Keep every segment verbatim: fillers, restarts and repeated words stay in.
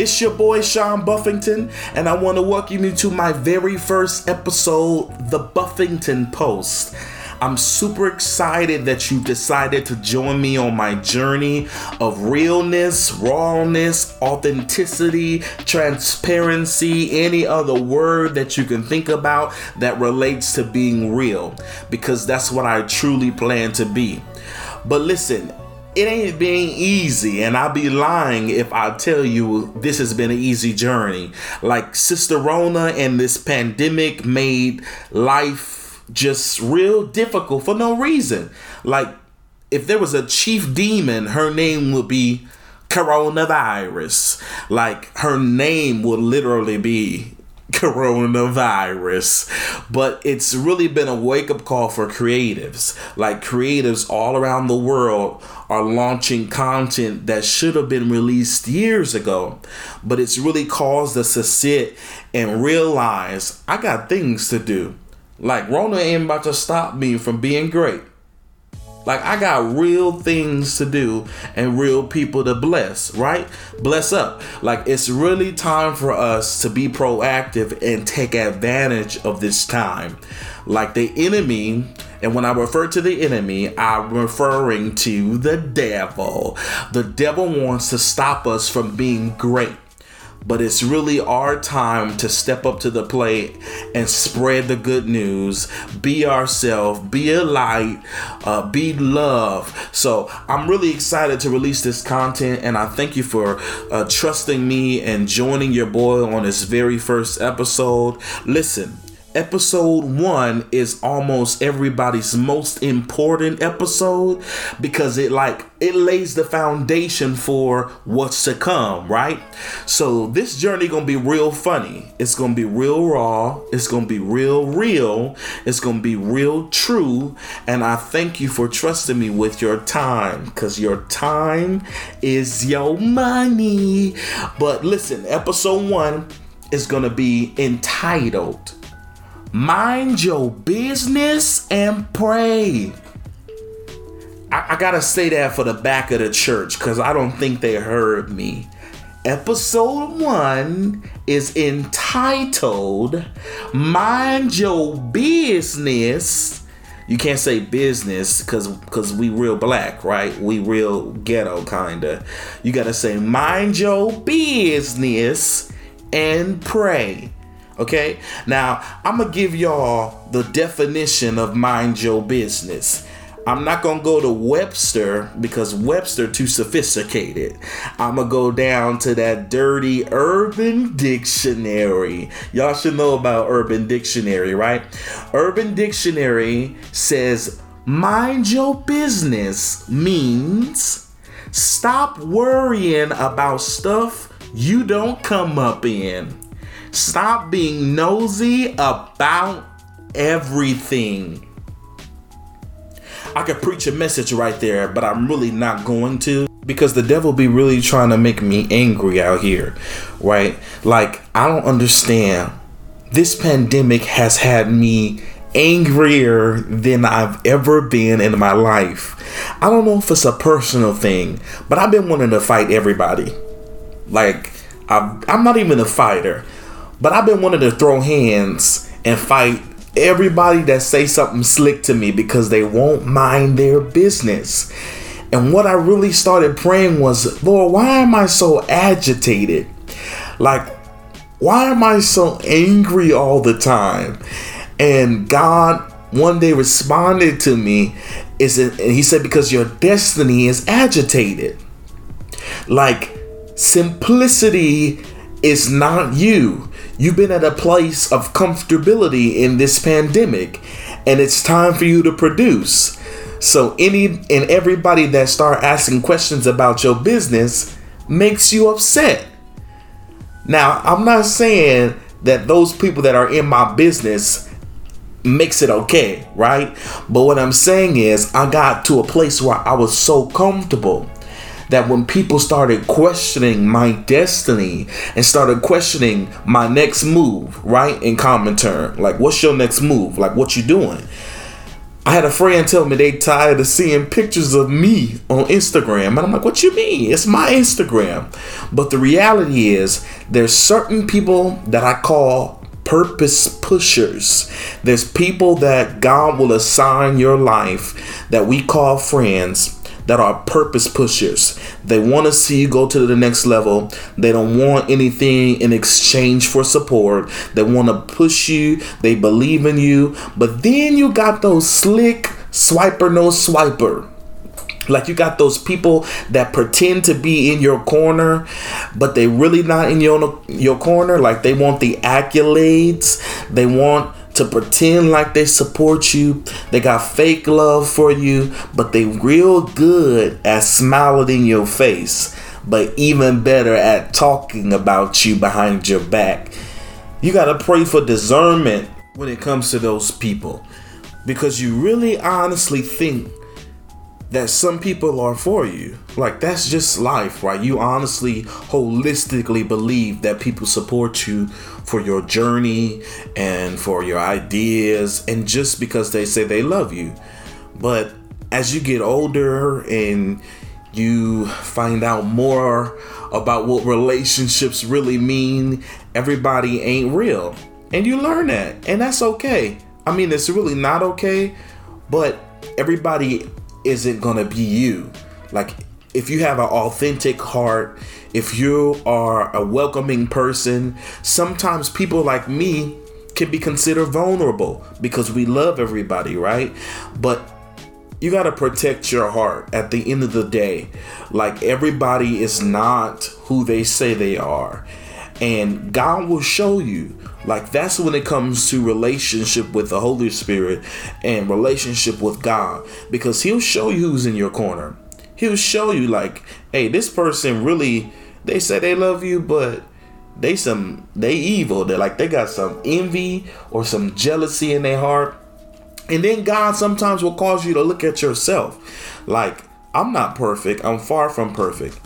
It's your boy Sean Buffington, and I want to welcome you to my very first episode, The Buffington Post. I'm super excited that you decided to join me on my journey of realness, rawness, authenticity, transparency, any other word that you can think about that relates to being real, because that's what I truly plan to be. But listen, it ain't been easy, and I'll be lying if I tell you this has been an easy journey. Like Sister Rona and this pandemic made life just real difficult for no reason. Like, if there was a chief demon, her name would be coronavirus. Like, her name would literally be coronavirus. But it's really been a wake-up call for creatives. Like, creatives all around the world are launching content that should have been released years ago, but it's really caused us to sit and realize, I got things to do. Like, Rona ain't about to stop me from being great. Like, I got real things to do and real people to bless, right? Bless up. Like, it's really time for us to be proactive and take advantage of this time. Like, the enemy, and when I refer to the enemy, I'm referring to the devil. The devil wants to stop us from being great. But it's really our time to step up to the plate and spread the good news. Be ourselves, be a light, uh, be love. So I'm really excited to release this content, and I thank you for uh, trusting me and joining your boy on this very first episode. Listen. Episode one is almost everybody's most important episode because it like it lays the foundation for what's to come, right? So this journey gonna be real funny. It's gonna be real raw. It's gonna be real real. It's gonna be real true. And I thank you for trusting me with your time, because your time is your money. But listen, episode one is gonna be entitled Mind Yo Business and Pray. I, I gotta say that for the back of the church, because I don't think they heard me. Episode one is entitled Mind Yo Business. You can't say business because because we real black, right? We real ghetto, kinda. You gotta say Mind Yo Business and Pray. Okay, now I'm going to give y'all the definition of mind your business. I'm not going to go to Webster because Webster too sophisticated. I'm going to go down to that dirty Urban Dictionary. Y'all should know about Urban Dictionary, right? Urban Dictionary says mind your business means stop worrying about stuff you don't come up in. Stop being nosy about everything. I could preach a message right there, but I'm really not going to, because the devil be really trying to make me angry out here, right? Like, I don't understand. This pandemic has had me angrier than I've ever been in my life. I don't know if it's a personal thing, but I've been wanting to fight everybody. Like, I've, I'm not even a fighter. But I've been wanting to throw hands and fight everybody that say something slick to me because they won't mind their business. And what I really started praying was, Lord, why am I so agitated? Like, why am I so angry all the time? And God one day responded to me, is it, and he said, because your destiny is agitated. Like, simplicity is not you. You've been at a place of comfortability in this pandemic, and it's time for you to produce. So any and everybody that start asking questions about your business makes you upset. Now, I'm not saying that those people that are in my business makes it okay, right? But what I'm saying is I got to a place where I was so comfortable that when people started questioning my destiny and started questioning my next move, right? In common term, like, what's your next move? Like, what you doing? I had a friend tell me they tired of seeing pictures of me on Instagram. And I'm like, what you mean? It's my Instagram. But the reality is there's certain people that I call purpose pushers. There's people that God will assign your life that we call friends that are purpose pushers. They want to see you go to the next level. They don't want anything in exchange for support. They want to push you. They believe in you. But then you got those slick swiper, no swiper. Like you got those people that pretend to be in your corner, but they really not in your, your corner. Like they want the accolades. They want to pretend like they support you. They got fake love for you, but they real good at smiling in your face, but even better at talking about you behind your back. You got to pray for discernment when it comes to those people, because you really honestly think that some people are for you. Like that's just life, right? You honestly, holistically believe that people support you for your journey and for your ideas and just because they say they love you. But as you get older and you find out more about what relationships really mean, everybody ain't real. And you learn that, and that's okay. I mean, it's really not okay, but everybody isn't gonna be you. Like if you have an authentic heart, if you are a welcoming person, sometimes people like me can be considered vulnerable because we love everybody, right? But you gotta protect your heart at the end of the day. Like everybody is not who they say they are, and God will show you. Like that's when it comes to relationship with the Holy Spirit and relationship with God, because he'll show you who's in your corner. He'll show you like, hey, this person really, they say they love you, but they some, they evil. They're like, they got some envy or some jealousy in their heart. And then God sometimes will cause you to look at yourself. Like, I'm not perfect. I'm far from perfect.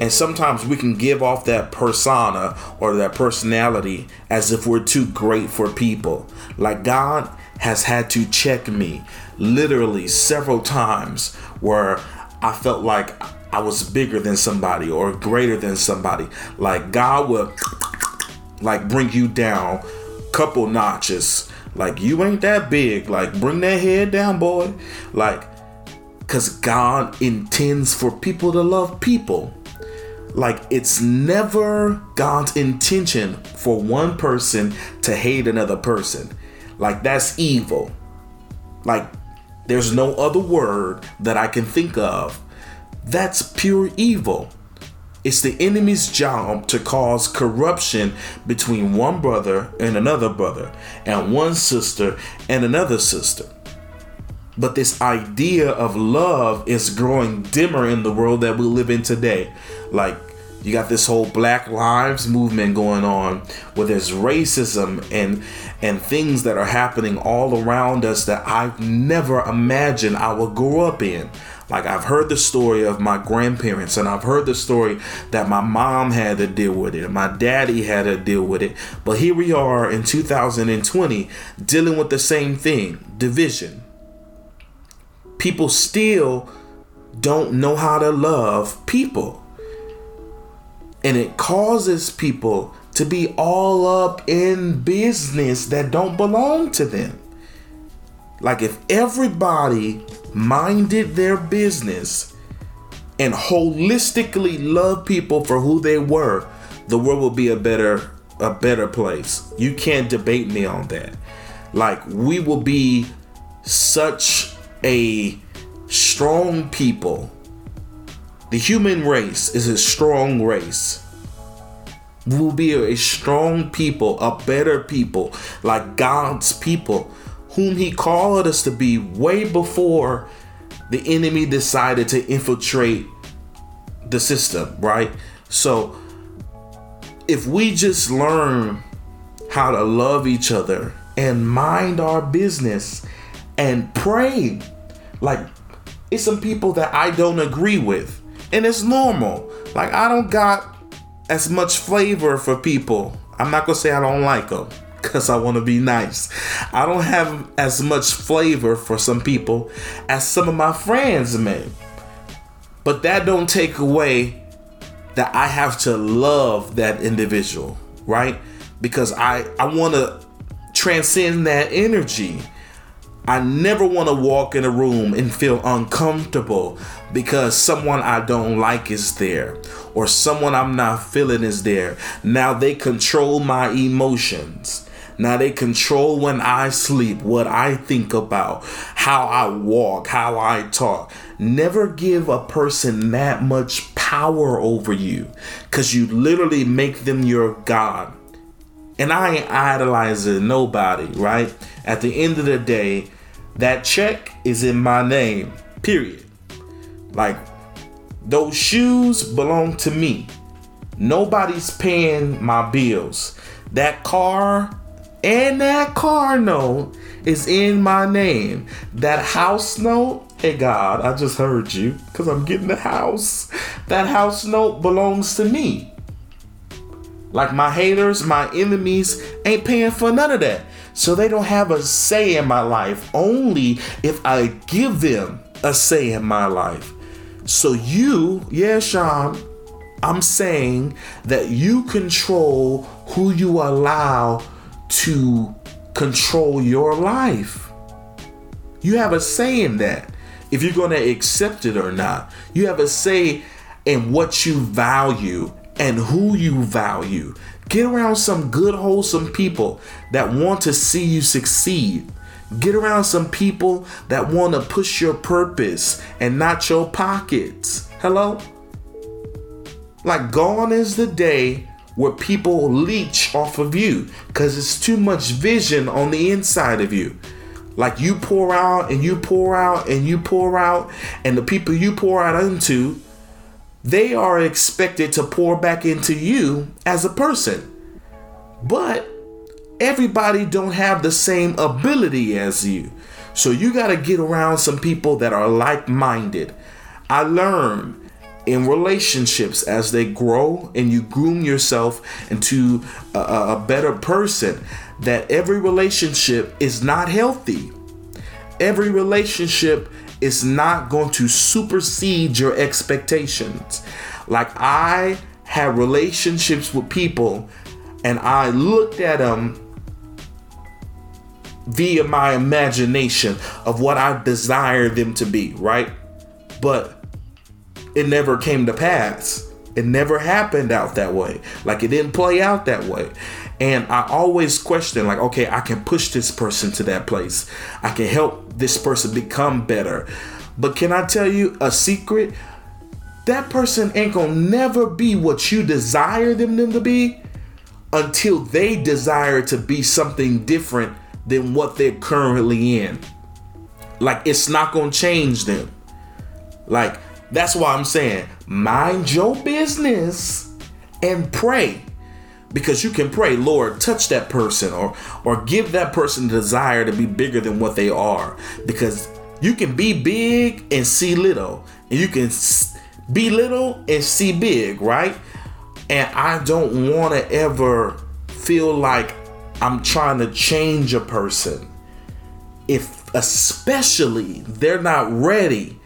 And sometimes we can give off that persona or that personality as if we're too great for people. Like God has had to check me literally several times where I felt like I was bigger than somebody or greater than somebody. Like God will like bring you down a couple notches. Like you ain't that big. Like bring that head down, boy. Like, cause God intends for people to love people. Like it's never God's intention for one person to hate another person. Like that's evil. Like there's no other word that I can think of. That's pure evil. It's the enemy's job to cause corruption between one brother and another brother, and one sister and another sister. But this idea of love is growing dimmer in the world that we live in today. Like you got this whole Black Lives movement going on where there's racism and and things that are happening all around us that I've never imagined I would grow up in. Like I've heard the story of my grandparents, and I've heard the story that my mom had to deal with it and my daddy had to deal with it. But here we are in two thousand twenty dealing with the same thing, division. People still don't know how to love people. And it causes people to be all up in business that don't belong to them. Like if everybody minded their business and holistically loved people for who they were, the world would be a better, a better place. You can't debate me on that. Like we will be such a strong people. The human race is a strong race. We will be a strong people, a better people, like God's people, whom he called us to be way before the enemy decided to infiltrate the system, right? So if we just learn how to love each other and mind our business and pray, like it's some people that I don't agree with, and it's normal. Like I don't got as much flavor for people. I'm not gonna say I don't like them because I want to be nice. I don't have as much flavor for some people as some of my friends may. But that don't take away that I have to love that individual, right? Because I, I want to transcend that energy. I never want to walk in a room and feel uncomfortable because someone I don't like is there or someone I'm not feeling is there. Now they control my emotions. Now they control when I sleep, what I think about, how I walk, how I talk. Never give a person that much power over you because you literally make them your God. And I ain't idolizing nobody, right? At the end of the day, that check is in my name, period. Like, those shoes belong to me. Nobody's paying my bills. That car and that car note is in my name. That house note, hey God, I just heard you because I'm getting the house. That house note belongs to me. Like, my haters, my enemies ain't paying for none of that. So they don't have a say in my life. Only if I give them a say in my life. So you, yeah, Sean, I'm saying that you control who you allow to control your life. You have a say in that. If you're going to accept it or not. You have a say in what you value and who you value. Get around some good, wholesome people that want to see you succeed. Get around some people that want to push your purpose and not your pockets. Hello? Like, gone is the day where people leech off of you because it's too much vision on the inside of you. Like, you pour out and you pour out and you pour out, and the people you pour out into, they are expected to pour back into you as a person. But everybody don't have the same ability as you. So you got to get around some people that are like-minded. I learned in relationships as they grow and you groom yourself into a, a better person that every relationship is not healthy. Every relationship is not going to supersede your expectations. Like, I had relationships with people and I looked at them via my imagination of what I desire them to be, right? But it never came to pass. It never happened out that way. Like, it didn't play out that way. And I always question, like, okay, I can push this person to that place. I can help this person become better. But can I tell you a secret? That person ain't gonna never be what you desire them to be until they desire to be something different than what they're currently in. Like, it's not gonna change them. Like, that's why I'm saying, mind your business and pray. Because you can pray, Lord, touch that person or or give that person the desire to be bigger than what they are. Because you can be big and see little, and you can be little and see big, right? And I don't want to ever feel like I'm trying to change a person if especially they're not ready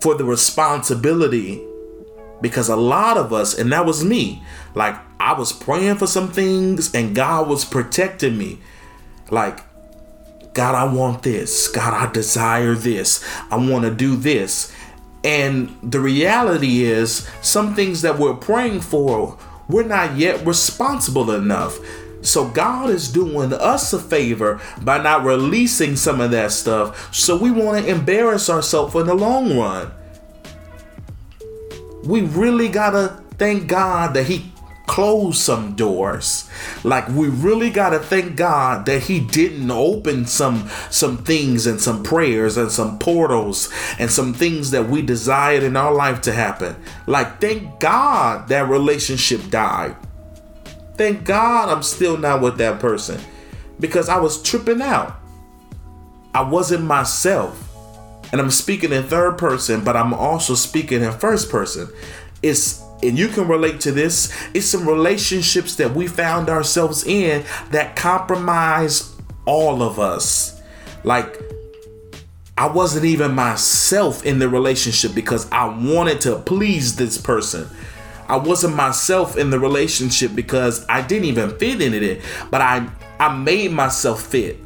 for the responsibility. Because a lot of us, and that was me, like, I was praying for some things and God was protecting me. Like, God, I want this. God, I desire this. I want to do this. And the reality is, some things that we're praying for, we're not yet responsible enough. So God is doing us a favor by not releasing some of that stuff. So we want to embarrass ourselves in the long run. We really gotta thank God that He closed some doors. Like, we really gotta thank God that He didn't open some some things and some prayers and some portals and some things that we desired in our life to happen. Like, thank God that relationship died. Thank God I'm still not with that person because I was tripping out. I wasn't myself. And I'm speaking in third person, but I'm also speaking in first person. It's and you can relate to this, it's some relationships that we found ourselves in that compromise all of us. Like, I wasn't even myself in the relationship because I wanted to please this person. I wasn't myself in the relationship because I didn't even fit in it, but I I made myself fit.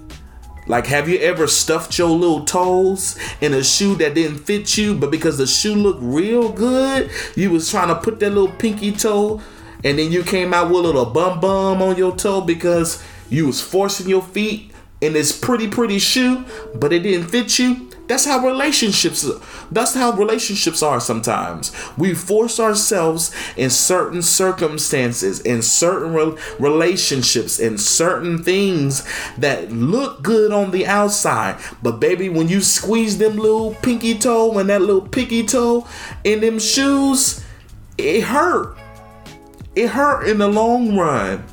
Like, have you ever stuffed your little toes in a shoe that didn't fit you, but because the shoe looked real good, you was trying to put that little pinky toe, and then you came out with a little bum bum on your toe because you was forcing your feet in this pretty, pretty shoe, but it didn't fit you? That's how relationships, that's how relationships are sometimes. We force ourselves in certain circumstances, in certain re- relationships, in certain things that look good on the outside. But baby, when you squeeze them little pinky toe and that little pinky toe in them shoes, it hurt. It hurt in the long run.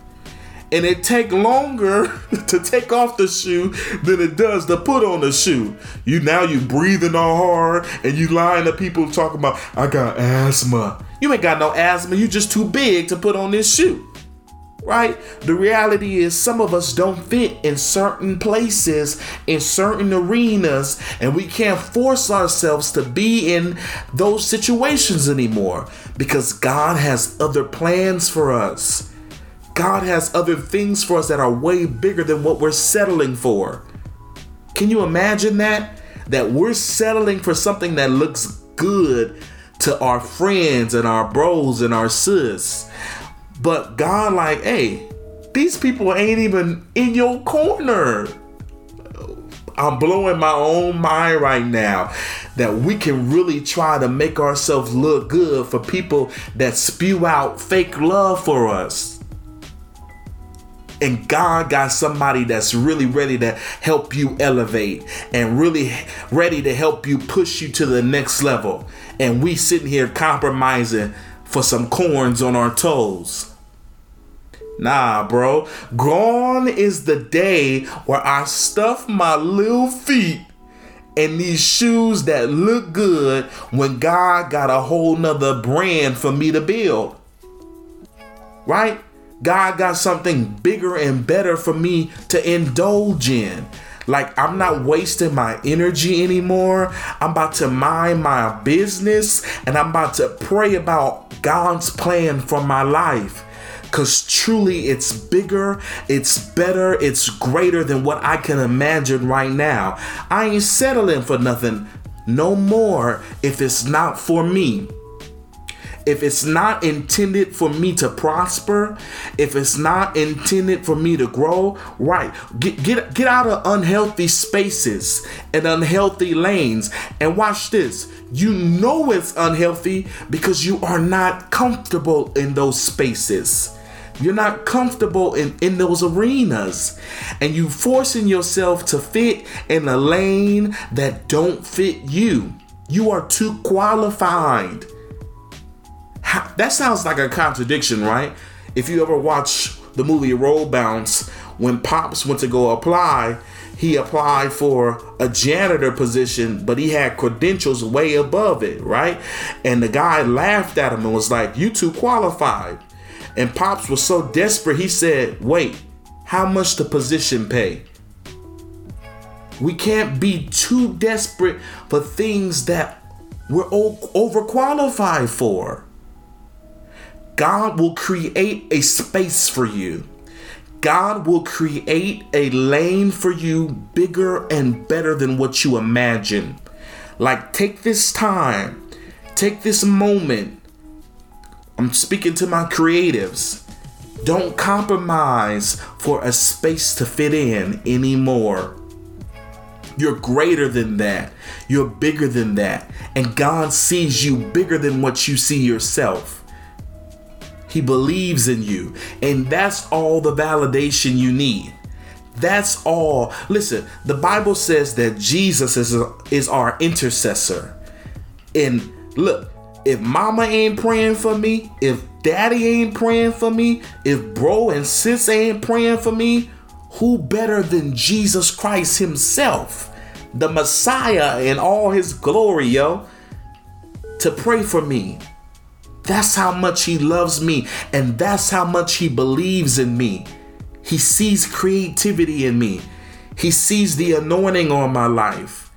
And it take longer to take off the shoe than it does to put on the shoe. You now you breathing all hard and you lying to people talking about, I got asthma. You ain't got no asthma. You just too big to put on this shoe, right? The reality is some of us don't fit in certain places, in certain arenas, and we can't force ourselves to be in those situations anymore because God has other plans for us. God has other things for us that are way bigger than what we're settling for. Can you imagine that? That we're settling for something that looks good to our friends and our bros and our sis. But God like, hey, these people ain't even in your corner. I'm blowing my own mind right now that we can really try to make ourselves look good for people that spew out fake love for us. And God got somebody that's really ready to help you elevate and really ready to help you push you to the next level. And we sitting here compromising for some corns on our toes. Nah, bro. Gone is the day where I stuff my little feet in these shoes that look good when God got a whole nother brand for me to build. Right? God got something bigger and better for me to indulge in. Like, I'm not wasting my energy anymore. I'm about to mind my business and I'm about to pray about God's plan for my life. Because truly it's bigger, it's better, it's greater than what I can imagine right now. I ain't settling for nothing no more if it's not for me. If it's not intended for me to prosper, if it's not intended for me to grow, right, get get, get out of unhealthy spaces and unhealthy lanes. And watch this. You know it's unhealthy because you are not comfortable in those spaces. You're not comfortable in, in those arenas, and you forcing yourself to fit in a lane that don't fit you. You are too qualified. That sounds like a contradiction, right? If you ever watch the movie Roll Bounce, when Pops went to go apply, he applied for a janitor position, but he had credentials way above it, right? And the guy laughed at him and was like, you too qualified. And Pops was so desperate, he said, wait, how much the position pay? We can't be too desperate for things that we're overqualified for. God will create a space for you. God will create a lane for you bigger and better than what you imagine. Like, take this time, take this moment. I'm speaking to my creatives. Don't compromise for a space to fit in anymore. You're greater than that. You're bigger than that. And God sees you bigger than what you see yourself. He believes in you, and that's all the validation you need. That's all. Listen, the Bible says that Jesus is, a, is our intercessor. And look, if mama ain't praying for me, if daddy ain't praying for me, if bro and sis ain't praying for me, who better than Jesus Christ himself, the Messiah in all his glory, yo, to pray for me? That's how much he loves me, and that's how much he believes in me. He sees creativity in me. He sees the anointing on my life,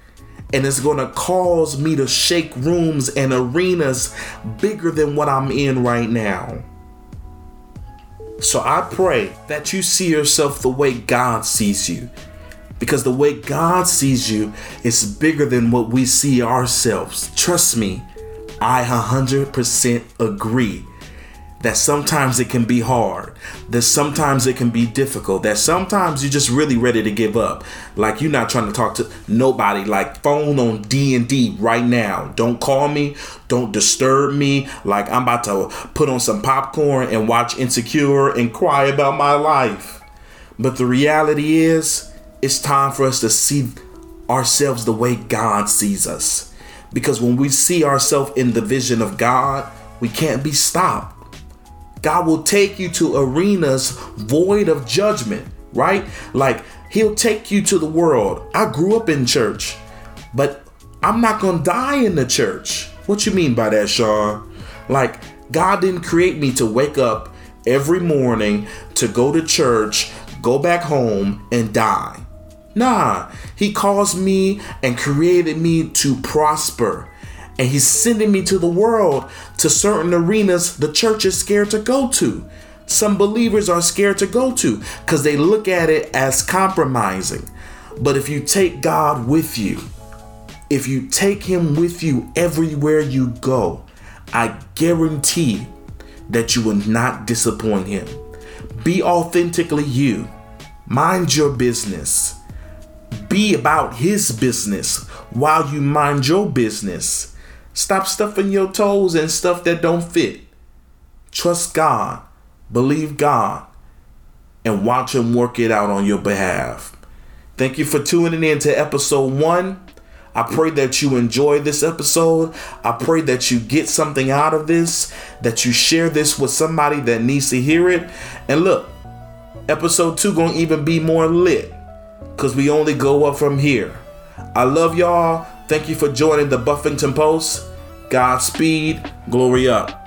and it's going to cause me to shake rooms and arenas bigger than what I'm in right now. So I pray that you see yourself the way God sees you, because the way God sees you is bigger than what we see ourselves. Trust me, I one hundred percent agree that sometimes it can be hard, that sometimes it can be difficult, that sometimes you're just really ready to give up. Like you're not trying to talk to nobody, like phone on D and D right now. Don't call me, don't disturb me. Like I'm about to put on some popcorn and watch Insecure and cry about my life. But the reality is, it's time for us to see ourselves the way God sees us. Because when we see ourselves in the vision of God, we can't be stopped. God will take you to arenas void of judgment, right? Like he'll take you to the world. I grew up in church, but I'm not going to die in the church. What you mean by that, Sean? Like God didn't create me to wake up every morning to go to church, go back home and die. Nah, he calls me and created me to prosper. And he's sending me to the world, to certain arenas the church is scared to go to. Some believers are scared to go to because they look at it as compromising. But if you take God with you, if you take him with you everywhere you go, I guarantee that you will not disappoint him. Be authentically you. Mind your business. Be about his business while you mind your business. Stop stuffing your toes in stuff that don't fit. Trust God, believe God, and watch him work it out on your behalf. Thank you for tuning in to episode one. I pray that you enjoy this episode. I pray that you get something out of this, that you share this with somebody that needs to hear it. And look, episode two gonna even be more lit because we only go up from here. I love y'all. Thank you for joining the Buffington Post. Godspeed. Glory up.